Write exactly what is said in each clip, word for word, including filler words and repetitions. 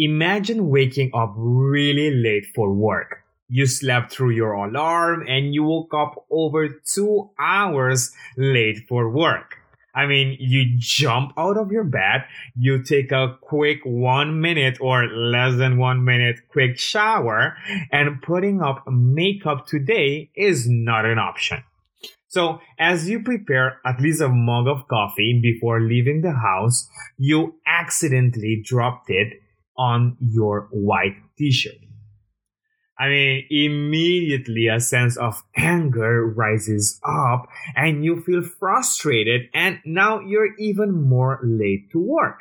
Imagine waking up really late for work. You slept through your alarm and you woke up over two hours late for work. I mean, you jump out of your bed, you take a quick one minute or less than one minute quick shower, and putting up makeup today is not an option. So as you prepare at least a mug of coffee before leaving the house, you accidentally dropped it on your white t-shirt. I mean, immediately a sense of anger rises up and you feel frustrated, and now you're even more late to work.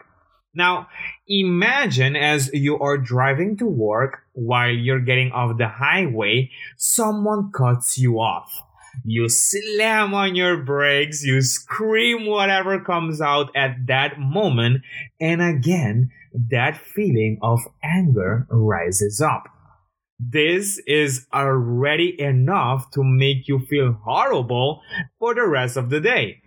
Now, imagine as you are driving to work while you're getting off the highway, someone cuts you off. You slam on your brakes, you scream whatever comes out at that moment, and again, that feeling of anger rises up. This is already enough to make you feel horrible for the rest of the day.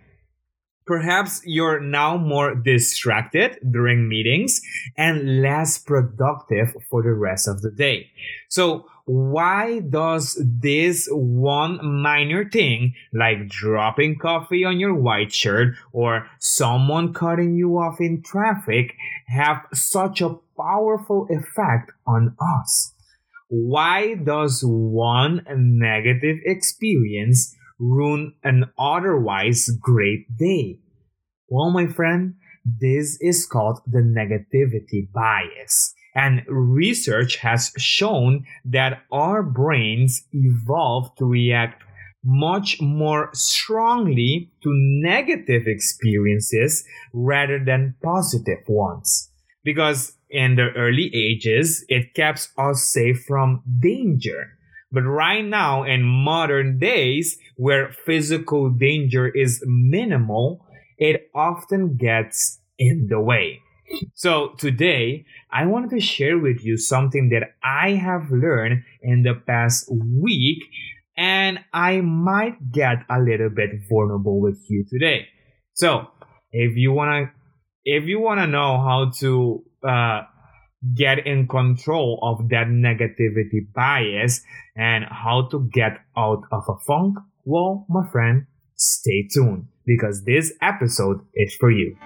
Perhaps you're now more distracted during meetings and less productive for the rest of the day. So why does this one minor thing, like dropping coffee on your white shirt or someone cutting you off in traffic, have such a powerful effect on us? Why does one negative experience ruin an otherwise great day? Well, my friend, this is called the negativity bias. And research has shown that our brains evolved to react much more strongly to negative experiences rather than positive ones. Because in the early ages, it kept us safe from danger. But right now, in modern days, where physical danger is minimal, it often gets in the way. So today, I wanted to share with you something that I have learned in the past week, and I might get a little bit vulnerable with you today. So if you wanna, if you wanna know how to Uh, get in control of that negativity bias and how to get out of a funk, well, my friend, stay tuned because this episode is for you.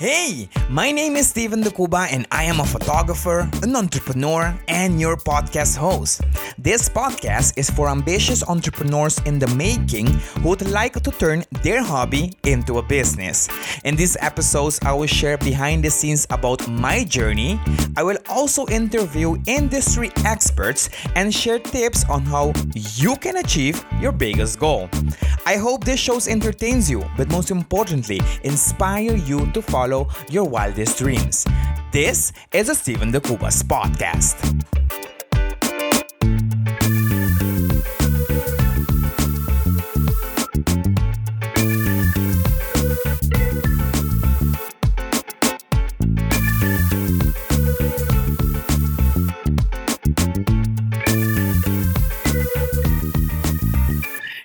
Hey, my name is Steven DeCuba, and I am a photographer, an entrepreneur, and your podcast host. This podcast is for ambitious entrepreneurs in the making who would like to turn their hobby into a business. In these episodes, I will share behind the scenes about my journey. I will also interview industry experts and share tips on how you can achieve your biggest goal. I hope this show entertains you, but most importantly, inspire you to follow your wildest dreams. This is a Steven DeCuba's podcast.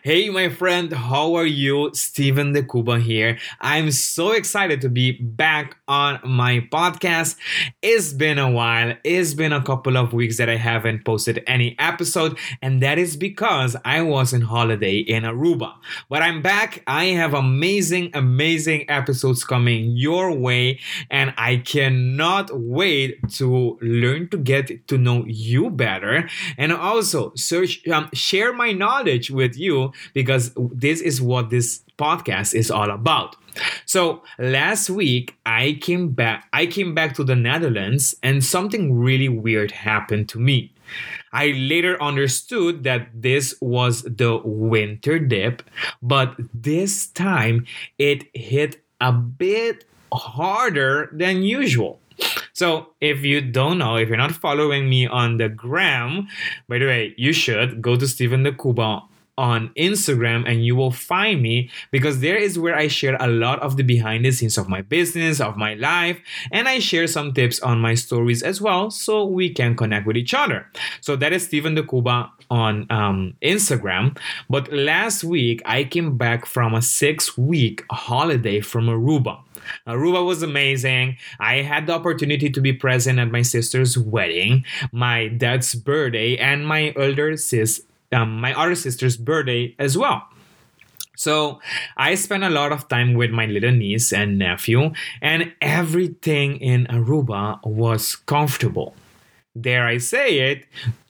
Hey my friend, how are you? Steven DeCuba here. I'm so excited to be back on my podcast. It's been a while. It's been a couple of weeks that I haven't posted any episode, and that is because I was on holiday in Aruba. But I'm back. I have amazing, amazing episodes coming your way, and I cannot wait to learn to get to know you better, and also search, um, share my knowledge with you, because this is what this podcast is all about. So last week I came back I came back to the Netherlands, and something really weird happened to me. I later understood that this was the winter dip, but this time it hit a bit harder than usual. So if you don't know, if you're not following me on the gram, by the way, you should go to Steven DeCuba on Instagram and you will find me, because there is where I share a lot of the behind the scenes of my business, of my life, and I share some tips on my stories as well, so we can connect with each other. So that is Steven DeCuba on um, Instagram. But last week I came back from a six week holiday from Aruba. Aruba was amazing. I had the opportunity to be present at my sister's wedding, my dad's birthday, and my elder sis Um, my other sister's birthday as well. So I spent a lot of time with my little niece and nephew, and everything in Aruba was comfortable. Dare I say it,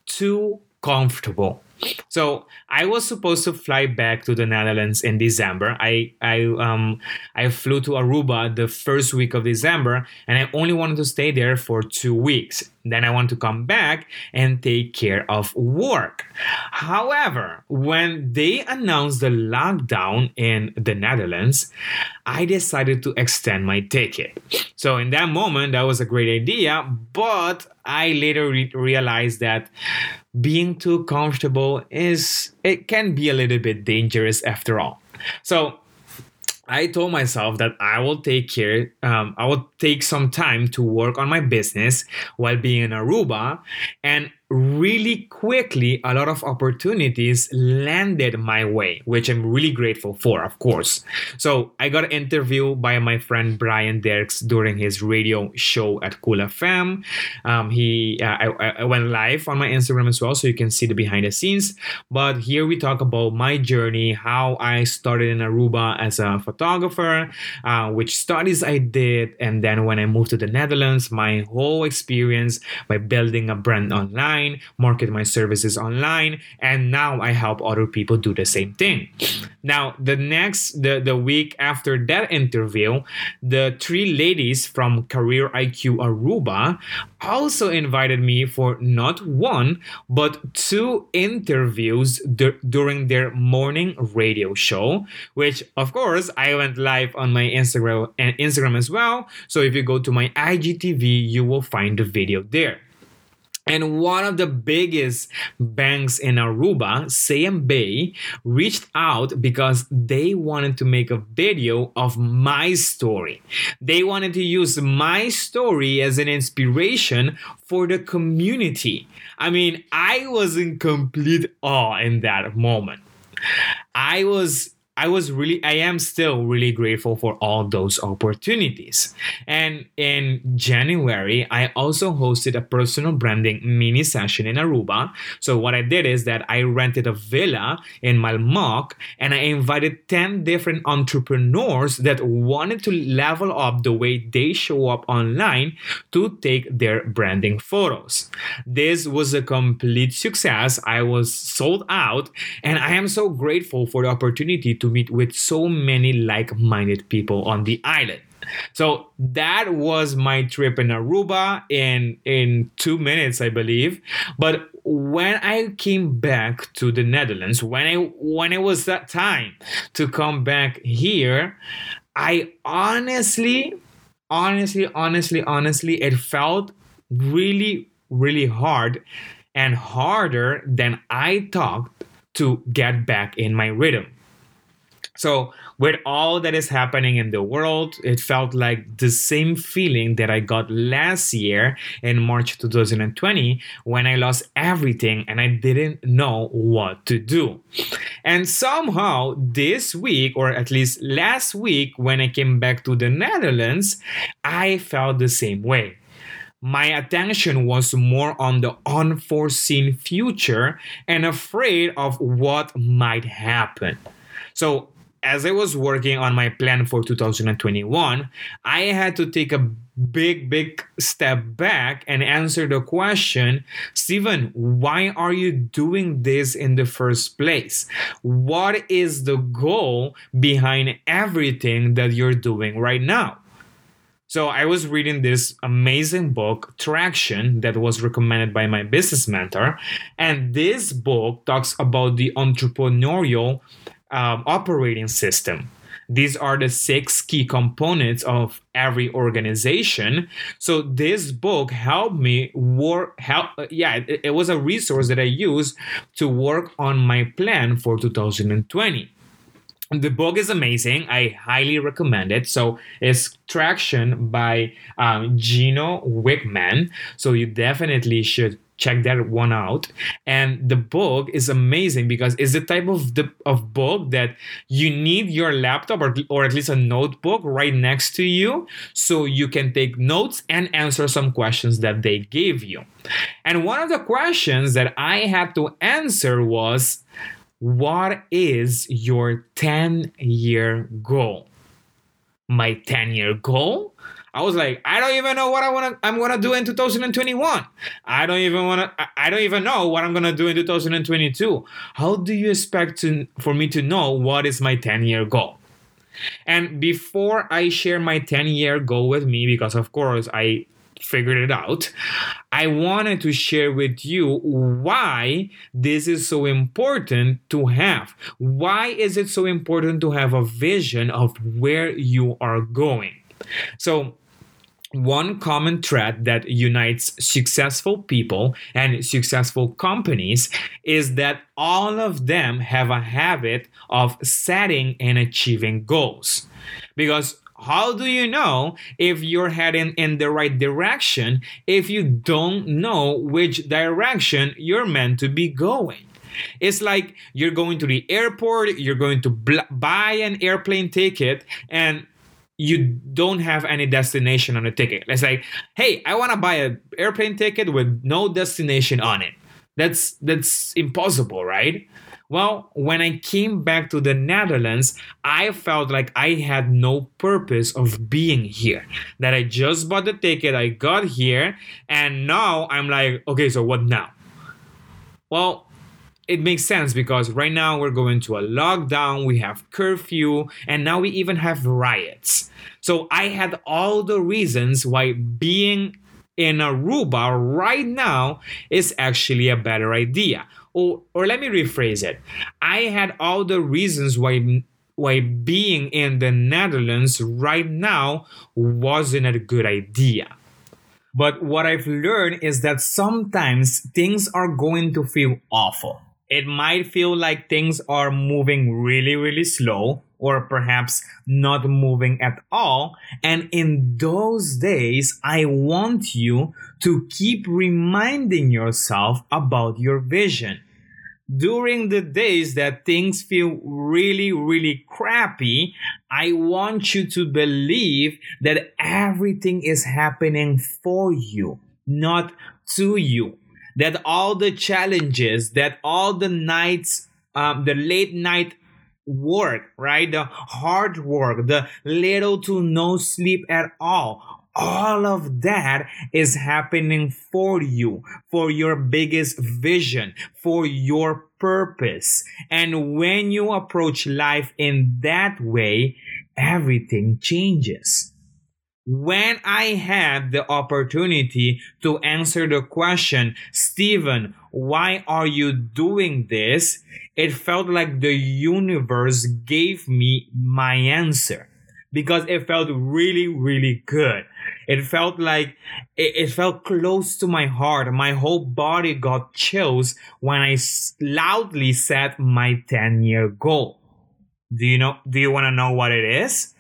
too comfortable. So I was supposed to fly back to the Netherlands in December. I I um I flew to Aruba the first week of December, and I only wanted to stay there for two weeks. Then I want to come back and take care of work. However, when they announced the lockdown in the Netherlands, I decided to extend my ticket. So in that moment, that was a great idea, but I later re- realized that being too comfortable is, it can be a little bit dangerous after all. So I told myself that I will take care, um, I will take some time to work on my business while being in Aruba, and really quickly a lot of opportunities landed my way, which I'm really grateful for, of course. So I got an interview by my friend Brian Derks during his radio show at Cool F M. Um, he, uh, I, I went live on my Instagram as well, so you can see the behind the scenes. But here we talk about my journey, how I started in Aruba as a photographer, uh, which studies I did, and then when I moved to the Netherlands, my whole experience by building a brand online, market my services online, and now I help other people do the same thing. Now, the next, the, the week after that interview, the three ladies from Career I Q Aruba also invited me for not one, but two interviews d- during their morning radio show, which of course I went live on my Instagram and Instagram as well. So if you go to my I G T V, you will find the video there. And one of the biggest banks in Aruba, Seam Bay, reached out because they wanted to make a video of my story. They wanted to use my story as an inspiration for the community. I mean, I was in complete awe in that moment. I was I was really, I am still really grateful for all those opportunities. And in January, I also hosted a personal branding mini session in Aruba. So what I did is that I rented a villa in Malmok, and I invited ten different entrepreneurs that wanted to level up the way they show up online to take their branding photos. This was a complete success. I was sold out, and I am so grateful for the opportunity to to meet with so many like-minded people on the island. So that was my trip in Aruba in in two minutes, I believe. But when I came back to the Netherlands, when I when it was that time to come back here, I honestly, honestly, honestly, honestly, it felt really, really hard, and harder than I thought to get back in my rhythm. So with all that is happening in the world, it felt like the same feeling that I got last year in March twenty twenty when I lost everything and I didn't know what to do. And somehow this week, or at least last week when I came back to the Netherlands, I felt the same way. My attention was more on the unforeseen future and afraid of what might happen. So as I was working on my plan for two thousand twenty-one, I had to take a big, big step back and answer the question, Steven, why are you doing this in the first place? What is the goal behind everything that you're doing right now? So I was reading this amazing book, Traction, that was recommended by my business mentor. And this book talks about the entrepreneurial Um, operating system. These are the six key components of every organization. So this book helped me work, help, yeah, it, it was a resource that I used to work on my plan for two thousand twenty. The book is amazing. I highly recommend it. So it's Traction by um, Gino Wickman. So you definitely should check that one out. And the book is amazing because it's the type of the, of book that you need your laptop or, or at least a notebook right next to you so you can take notes and answer some questions that they gave you. And one of the questions that I had to answer was, what is your ten-year goal? My ten-year goal? I was like, I don't even know what I want to, I'm going to do in two thousand twenty-one. I don't even want to, I don't even know what I'm going to do in two thousand twenty-two. How do you expect to, for me to know what is my ten-year goal? And before I share my ten-year goal with me, because of course I figured it out, I wanted to share with you why this is so important to have. Why is it so important to have a vision of where you are going? So, one common thread that unites successful people and successful companies is that all of them have a habit of setting and achieving goals. Because how do you know if you're heading in the right direction if you don't know which direction you're meant to be going? It's like you're going to the airport, you're going to bl- buy an airplane ticket, and you don't have any destination on the ticket. It's like, hey, I want to buy an airplane ticket with no destination on it. That's that's impossible, right? Well, when I came back to the Netherlands, I felt like I had no purpose of being here. That I just bought the ticket, I got here, and now I'm like, okay, so what now? Well, it makes sense because right now we're going to a lockdown, we have curfew, and now we even have riots. So I had all the reasons why being in Aruba right now is actually a better idea. Or, or let me rephrase it. I had all the reasons why why being in the Netherlands right now wasn't a good idea. But what I've learned is that sometimes things are going to feel awful. It might feel like things are moving really, really slow, or perhaps not moving at all. And in those days, I want you to keep reminding yourself about your vision. During the days that things feel really, really crappy, I want you to believe that everything is happening for you, not to you. That all the challenges, that all the nights, um, the late night work, right? The hard work, the little to no sleep at all. All of that is happening for you, for your biggest vision, for your purpose. And when you approach life in that way, everything changes. When I had the opportunity to answer the question, Steven, why are you doing this? It felt like the universe gave me my answer. Because it felt really, really good. It felt like, it, it felt close to my heart. My whole body got chills when I loudly said my ten-year goal. Do you know, do you want to know what it is?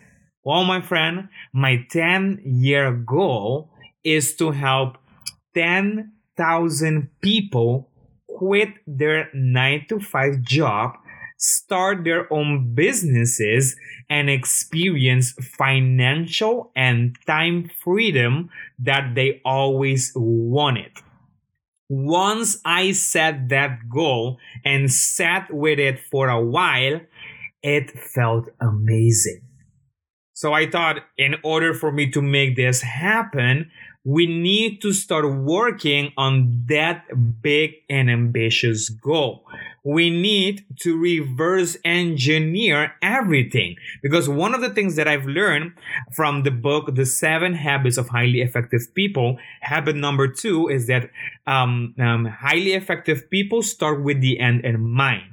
Well, my friend, my ten-year goal is to help ten thousand people quit their nine to five job, start their own businesses, and experience financial and time freedom that they always wanted. Once I set that goal and sat with it for a while, it felt amazing. So I thought, in order for me to make this happen, we need to start working on that big and ambitious goal. We need to reverse engineer everything. Because one of the things that I've learned from the book, The Seven Habits of Highly Effective People, habit number two is that um, um, highly effective people start with the end in mind.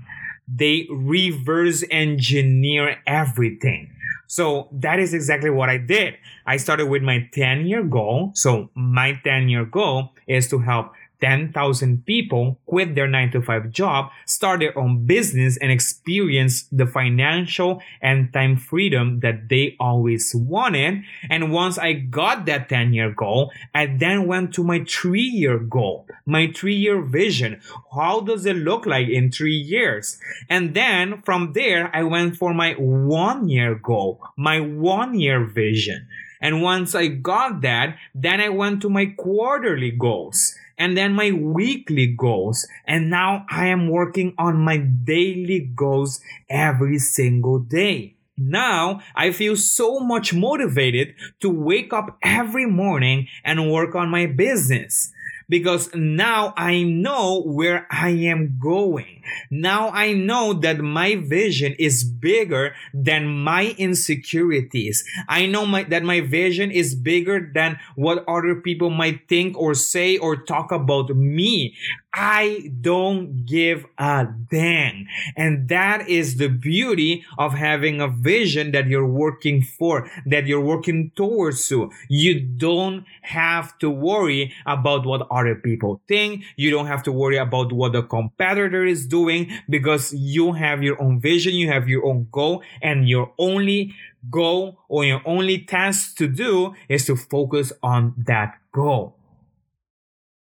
They reverse engineer everything. So that is exactly what I did. I started with my ten-year goal. So my ten-year goal is to help ten thousand people quit their nine to five job, start their own business, and experience the financial and time freedom that they always wanted. And once I got that ten-year goal, I then went to my three-year goal, my three-year vision. How does it look like in three years? And then from there, I went for my one-year goal, my one-year vision. And once I got that, then I went to my quarterly goals and then my weekly goals. And now I am working on my daily goals every single day. Now I feel so much motivated to wake up every morning and work on my business. Because now I know where I am going. Now I know that my vision is bigger than my insecurities. I know my, that my vision is bigger than what other people might think or say or talk about me. I don't give a damn. And that is the beauty of having a vision that you're working for, that you're working towards you. You don't have to worry about what other people think. You don't have to worry about what the competitor is doing because you have your own vision, you have your own goal, and your only goal or your only task to do is to focus on that goal.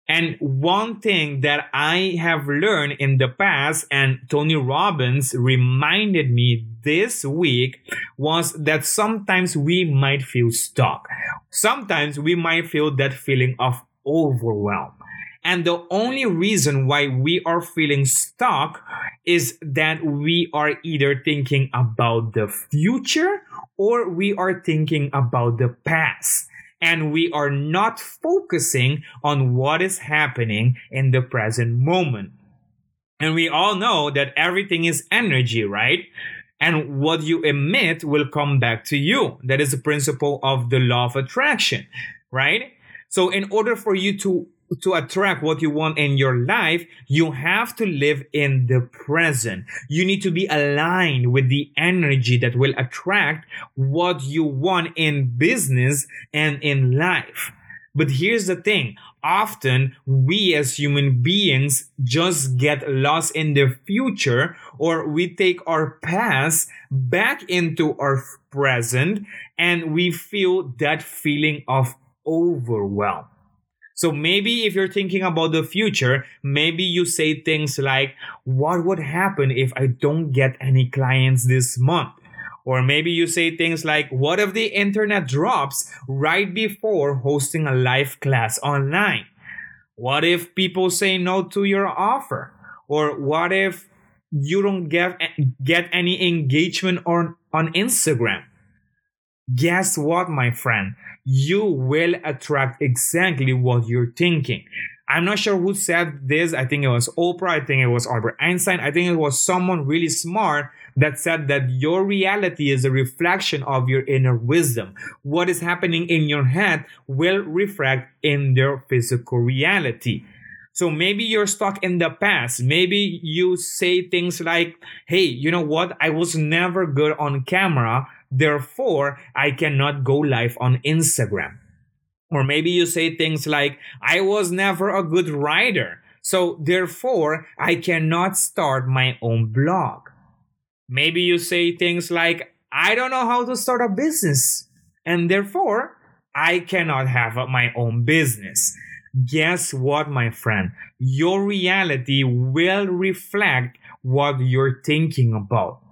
And one thing that I have learned in the past, and Tony Robbins reminded me this week, was that sometimes we might feel stuck. Sometimes we might feel that feeling of overwhelm. And the only reason why we are feeling stuck is that we are either thinking about the future or we are thinking about the past. And we are not focusing on what is happening in the present moment. And we all know that everything is energy, right? And what you emit will come back to you. That is the principle of the law of attraction, right? So in order for you to to attract what you want in your life, you have to live in the present. You need to be aligned with the energy that will attract what you want in business and in life. But here's the thing. Often we as human beings just get lost in the future, or we take our past back into our present and we feel that feeling of overwhelm. So maybe if you're thinking about the future, maybe you say things like, what would happen if I don't get any clients this month? Or maybe you say things like, what if the internet drops right before hosting a live class online? What if people say no to your offer? Or what if you don't get, get any engagement on, on Instagram? Guess what, my friend? You will attract exactly what you're thinking. I'm not sure who said this. I think it was Oprah. I think it was Albert Einstein. I think it was someone really smart that said that your reality is a reflection of your inner wisdom. What is happening in your head will reflect in your physical reality. So maybe you're stuck in the past. Maybe you say things like, hey, you know what? I was never good on camera. Therefore, I cannot go live on Instagram. Or maybe you say things like, I was never a good writer. So therefore, I cannot start my own blog. Maybe you say things like, I don't know how to start a business. And therefore, I cannot have my own business. Guess what, my friend? Your reality will reflect what you're thinking about.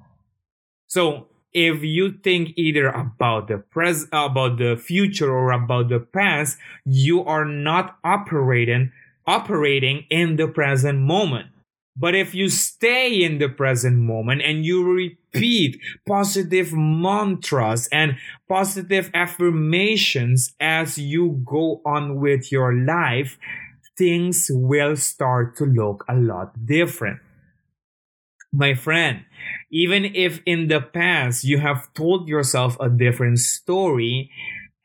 So if you think either about the pres- about the future or about the past, you are not operating operating in the present moment. But if you stay in the present moment and you repeat positive mantras and positive affirmations as you go on with your life, things will start to look a lot different. My friend, even if in the past you have told yourself a different story,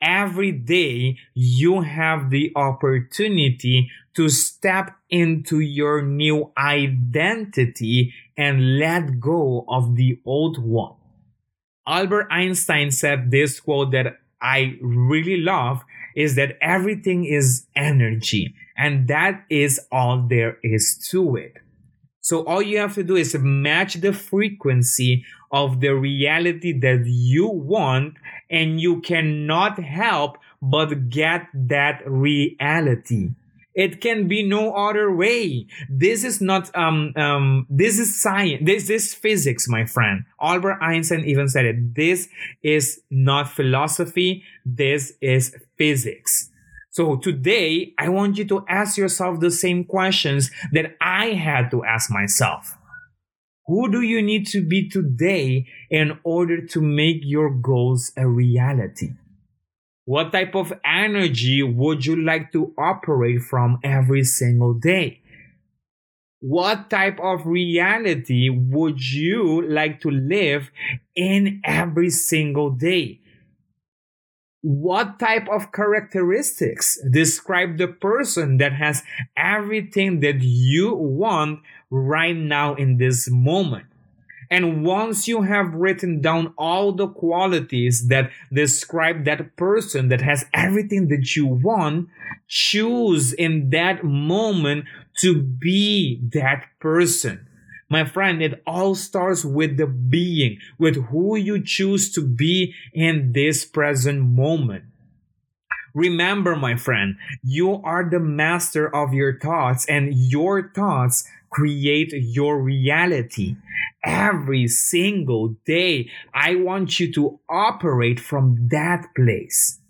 every day you have the opportunity to step into your new identity and let go of the old one. Albert Einstein said this quote that I really love, is that everything is energy, and that is all there is to it. So all you have to do is match the frequency of the reality that you want, and you cannot help but get that reality. It can be no other way. This is not, um, um, this is science. This is physics, my friend. Albert Einstein even said it. This is not philosophy. This is physics. So today, I want you to ask yourself the same questions that I had to ask myself. Who do you need to be today in order to make your goals a reality? What type of energy would you like to operate from every single day? What type of reality would you like to live in every single day? What type of characteristics describe the person that has everything that you want right now in this moment? And once you have written down all the qualities that describe that person that has everything that you want, choose in that moment to be that person. My friend, it all starts with the being, with who you choose to be in this present moment. Remember, my friend, you are the master of your thoughts, and your thoughts create your reality. Every single day, I want you to operate from that place.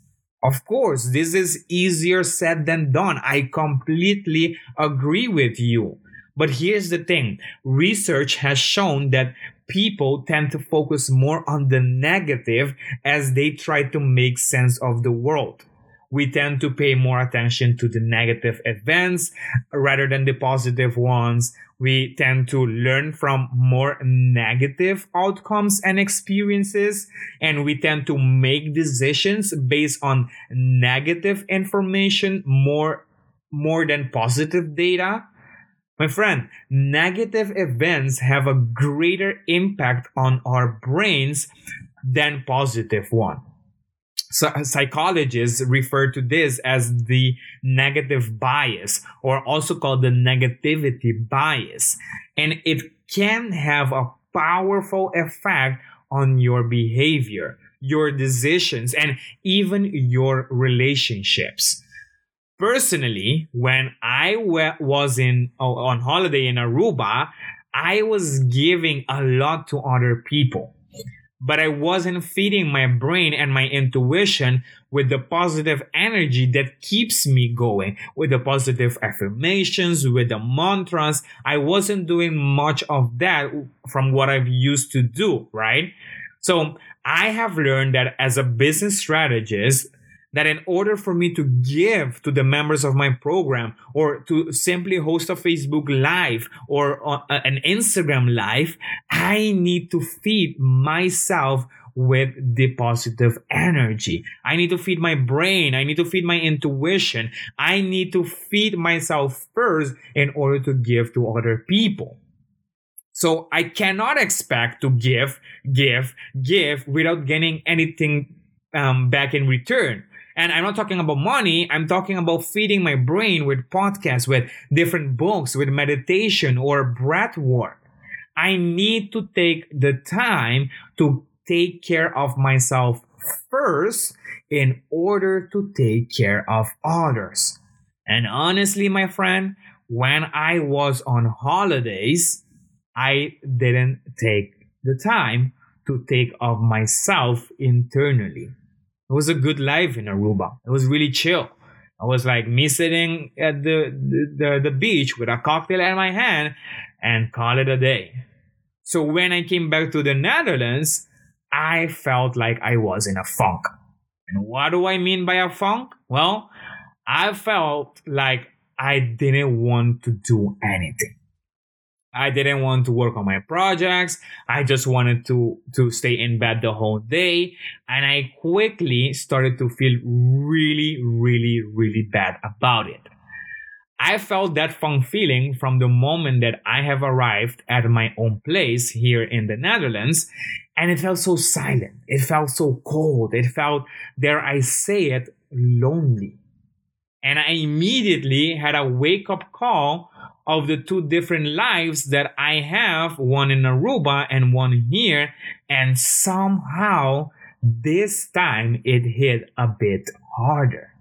Of course, this is easier said than done. I completely agree with you. But here's the thing. Research has shown that people tend to focus more on the negative as they try to make sense of the world. We tend to pay more attention to the negative events rather than the positive ones. We tend to learn from more negative outcomes and experiences, and we tend to make decisions based on negative information more, more than positive data. My friend, negative events have a greater impact on our brains than positive ones. So psychologists refer to this as the negative bias, or also called the negativity bias. And it can have a powerful effect on your behavior, your decisions, and even your relationships. Personally, when I was in on holiday in Aruba, I was giving a lot to other people, but I wasn't feeding my brain and my intuition with the positive energy that keeps me going, with the positive affirmations, with the mantras. I wasn't doing much of that from what I've used to do, right? So I have learned that as a business strategist, that in order for me to give to the members of my program, or to simply host a Facebook Live or an Instagram Live, I need to feed myself with the positive energy. I need to feed my brain. I need to feed my intuition. I need to feed myself first in order to give to other people. So I cannot expect to give, give, give without getting anything um, back in return. And I'm not talking about money. I'm talking about feeding my brain with podcasts, with different books, with meditation or breath work. I need to take the time to take care of myself first in order to take care of others. And honestly, my friend, when I was on holidays, I didn't take the time to take care of myself internally. It was a good life in Aruba. It was really chill. I was like me sitting at the, the, the beach with a cocktail in my hand and call it a day. So when I came back to the Netherlands, I felt like I was in a funk. And what do I mean by a funk? Well, I felt like I didn't want to do anything. I didn't want to work on my projects. I just wanted to, to stay in bed the whole day. And I quickly started to feel really, really, really bad about it. I felt that funk feeling from the moment that I have arrived at my own place here in the Netherlands. And it felt so silent. It felt so cold. It felt, dare I say it, lonely. And I immediately had a wake-up call of the two different lives that I have, one in Aruba and one here. And somehow this time it hit a bit harder.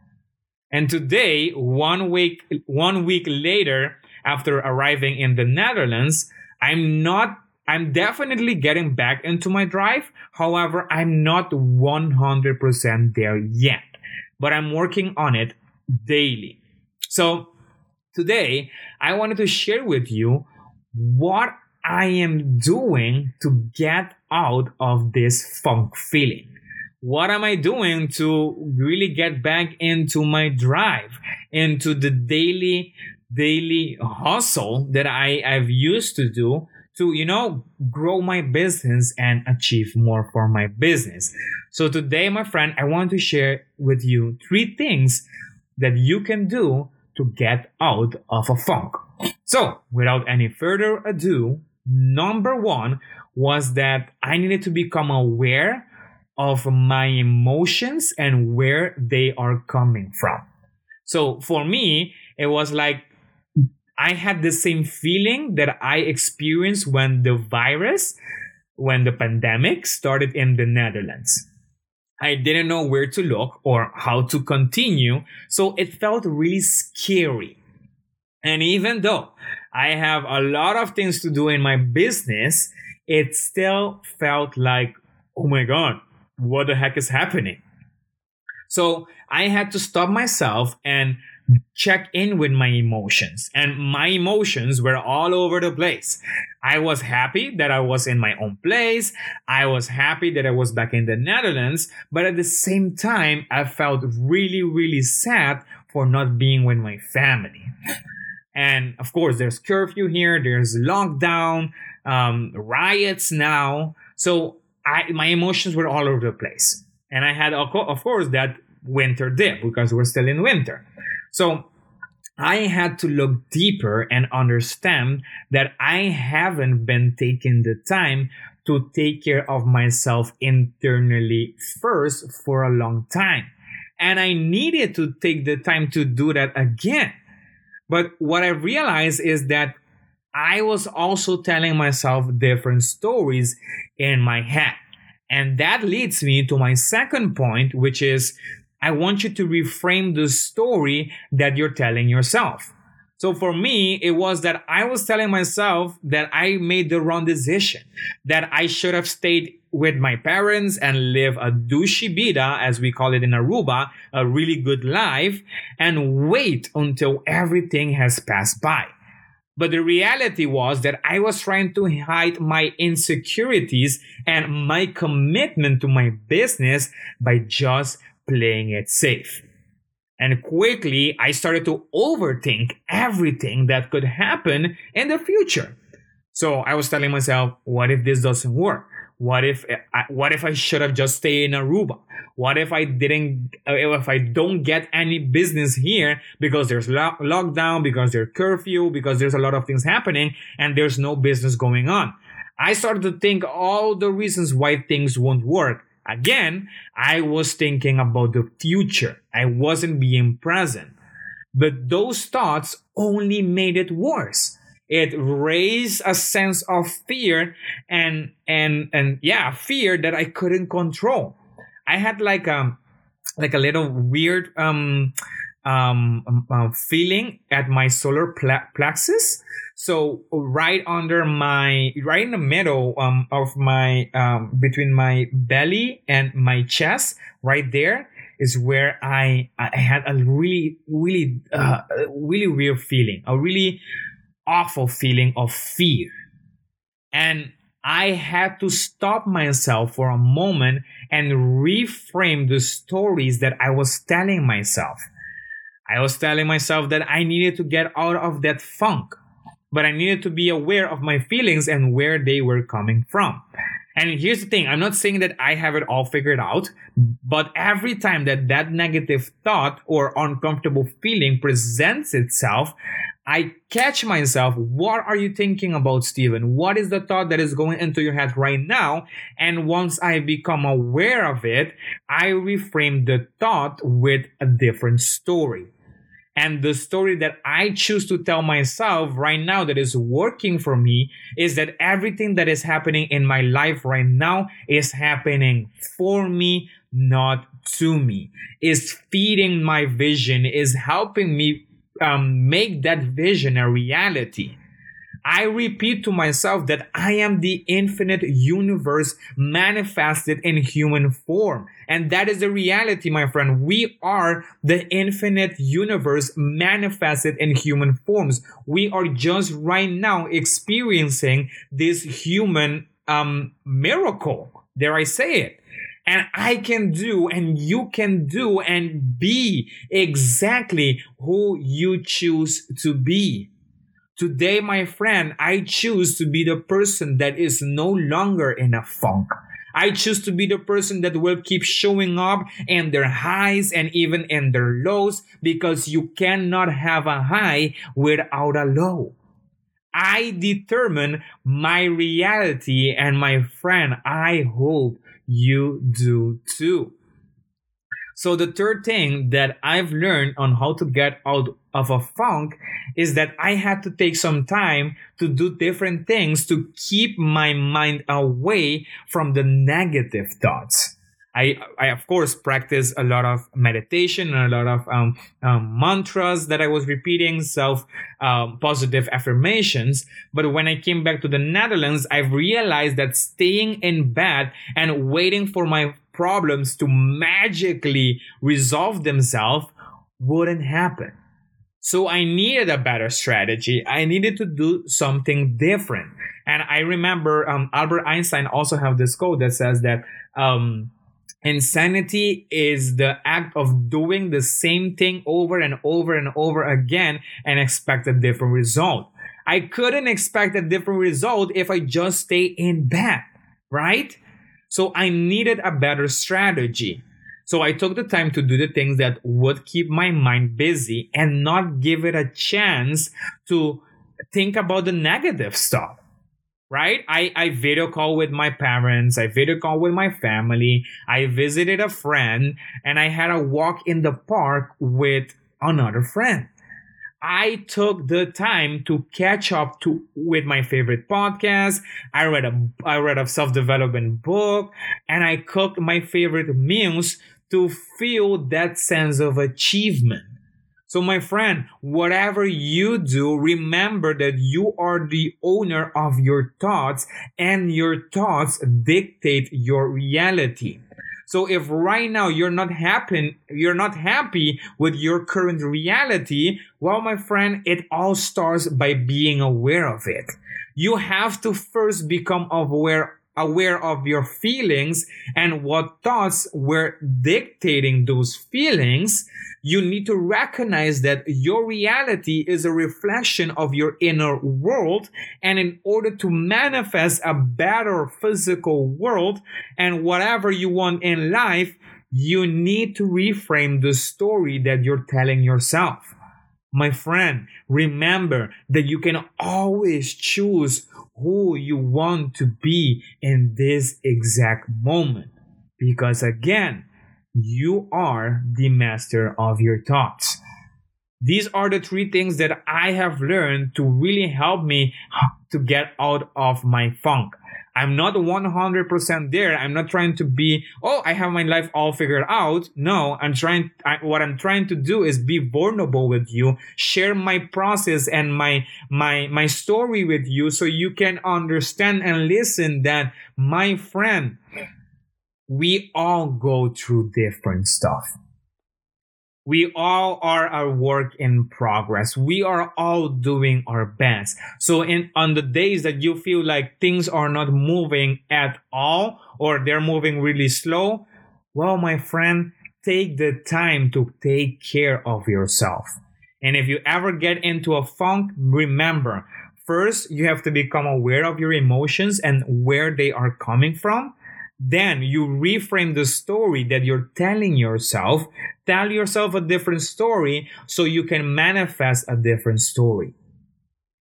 And today, one week, one week later, after arriving in the Netherlands, I'm not, I'm definitely getting back into my drive. However, I'm not one hundred percent there yet, but I'm working on it daily. So today, I wanted to share with you what I am doing to get out of this funk feeling. What am I doing to really get back into my drive, into the daily, daily hustle that I, I've used to do to, you know, grow my business and achieve more for my business. So today, my friend, I want to share with you three things that you can do to get out of a funk. So without any further ado, number one was that I needed to become aware of my emotions and where they are coming from. So for me, it was like I had the same feeling that I experienced when the virus, when the pandemic started in the Netherlands. I didn't know where to look or how to continue, so it felt really scary. And even though I have a lot of things to do in my business, it still felt like, oh my God, what the heck is happening? So I had to stop myself and check in with my emotions. And my emotions were all over the place. I was happy that I was in my own place. I was happy that I was back in the Netherlands. But at the same time, I felt really, really sad for not being with my family. And of course, there's curfew here. There's lockdown, um, riots now. So I, my emotions were all over the place. And I had, of course, that winter dip because we're still in winter. So I had to look deeper and understand that I haven't been taking the time to take care of myself internally first for a long time. And I needed to take the time to do that again. But what I realized is that I was also telling myself different stories in my head. And that leads me to my second point, which is I want you to reframe the story that you're telling yourself. So for me, it was that I was telling myself that I made the wrong decision, that I should have stayed with my parents and live a douchey vida, as we call it in Aruba, a really good life, and wait until everything has passed by. But the reality was that I was trying to hide my insecurities and my commitment to my business by just playing it safe. And quickly, I started to overthink everything that could happen in the future. So I was telling myself, what if this doesn't work? What if I, what if I should have just stayed in Aruba? What if I didn't, if I don't get any business here because there's lo- lockdown, because there's curfew, because there's a lot of things happening and there's no business going on? I started to think all the reasons why things won't work. Again, I was thinking about the future. I wasn't being present. But those thoughts only made it worse. It raised a sense of fear and, and, and yeah, fear that I couldn't control. I had like a, like a little weird, um, um, um feeling at my solar plexus. So right under my, right in the middle, um, of my, um, between my belly and my chest, right there is where I, I had a really, really, uh, really weird feeling, a really, awful feeling of fear. And I had to stop myself for a moment and reframe the stories that I was telling myself. I was telling myself that I needed to get out of that funk, but I needed to be aware of my feelings and where they were coming from. And here's the thing, I'm not saying that I have it all figured out, but every time that that negative thought or uncomfortable feeling presents itself, I catch myself, what are you thinking about, Steven? What is the thought that is going into your head right now? And once I become aware of it, I reframe the thought with a different story. And the story that I choose to tell myself right now that is working for me is that everything that is happening in my life right now is happening for me, not to me. Is feeding my vision, is helping me Um, make that vision a reality. I repeat to myself that I am the infinite universe manifested in human form. And that is the reality, my friend. We are the infinite universe manifested in human forms. We are just right now experiencing this human um, miracle. Dare I say it? And I can do, and you can do, and be exactly who you choose to be. Today, my friend, I choose to be the person that is no longer in a funk. I choose to be the person that will keep showing up in their highs and even in their lows, because you cannot have a high without a low. I determine my reality, and my friend, I hope you do too. So the third thing that I've learned on how to get out of a funk is that I had to take some time to do different things to keep my mind away from the negative thoughts. I, I of course practice a lot of meditation and a lot of um, um, mantras that I was repeating, self um, positive affirmations. But when I came back to the Netherlands, I've realized that staying in bed and waiting for my problems to magically resolve themselves wouldn't happen. So I needed a better strategy. I needed to do something different. And I remember um, Albert Einstein also have this quote that says that Um, insanity is the act of doing the same thing over and over and over again and expect a different result. I couldn't expect a different result if I just stay in bed, right? So I needed a better strategy. So I took the time to do the things that would keep my mind busy and not give it a chance to think about the negative stuff. Right? I, I video call with my parents. I video call with my family. I visited a friend, and I had a walk in the park with another friend. I took the time to catch up to with my favorite podcast. I read a, I read a self-development book, and I cooked my favorite meals to feel that sense of achievement. So my friend, whatever you do, remember that you are the owner of your thoughts, and your thoughts dictate your reality. So if right now you're not happy, you're not happy with your current reality, well, my friend, it all starts by being aware of it. You have to first become aware, aware of your feelings and what thoughts were dictating those feelings. You need to recognize that your reality is a reflection of your inner world. And in order to manifest a better physical world and whatever you want in life, you need to reframe the story that you're telling yourself. My friend, remember that you can always choose who you want to be in this exact moment. Because again, you are the master of your thoughts. These are the three things that I have learned to really help me to get out of my funk. I'm not one hundred percent there. I'm not trying to be, oh, I have my life all figured out. No, I'm trying, I, what I'm trying to do is be vulnerable with you, share my process and my, my, my story with you so you can understand and listen that, my friend, we all go through different stuff. We all are a work in progress. We are all doing our best. So in on the days that you feel like things are not moving at all or they're moving really slow, well, my friend, take the time to take care of yourself. And if you ever get into a funk, remember, first, you have to become aware of your emotions and where they are coming from. Then you reframe the story that you're telling yourself. Tell yourself a different story so you can manifest a different story.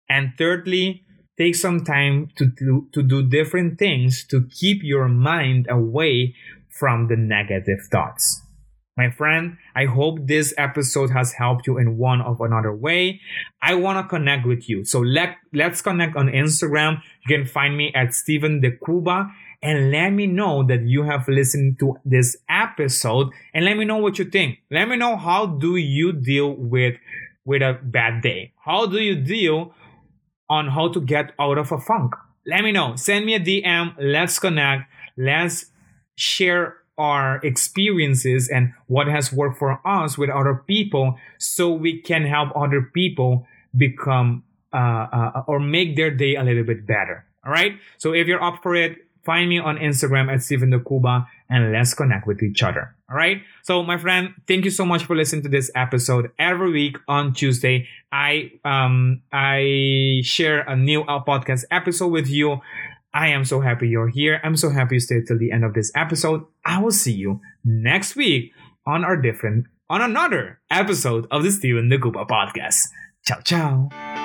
And thirdly, take some time to, to, to do different things to keep your mind away from the negative thoughts. My friend, I hope this episode has helped you in one or another way. I want to connect with you. So let, let's connect on Instagram. You can find me at Steven DeCuba. And let me know that you have listened to this episode. And let me know what you think. Let me know, how do you deal with, with a bad day? How do you deal on how to get out of a funk? Let me know. Send me a D M. Let's connect. Let's share our experiences and what has worked for us with other people, so we can help other people become uh, uh, or make their day a little bit better. All right. So if you're up for it, find me on Instagram at Steven DeCuba, and let's connect with each other. All right. So my friend, thank you so much for listening to this episode. Every week on Tuesday, I um I share a new podcast episode with you. I am so happy you're here. I'm so happy you stayed till the end of this episode. I will see you next week on our different, on another episode of the Steven DeCuba podcast. Ciao, ciao.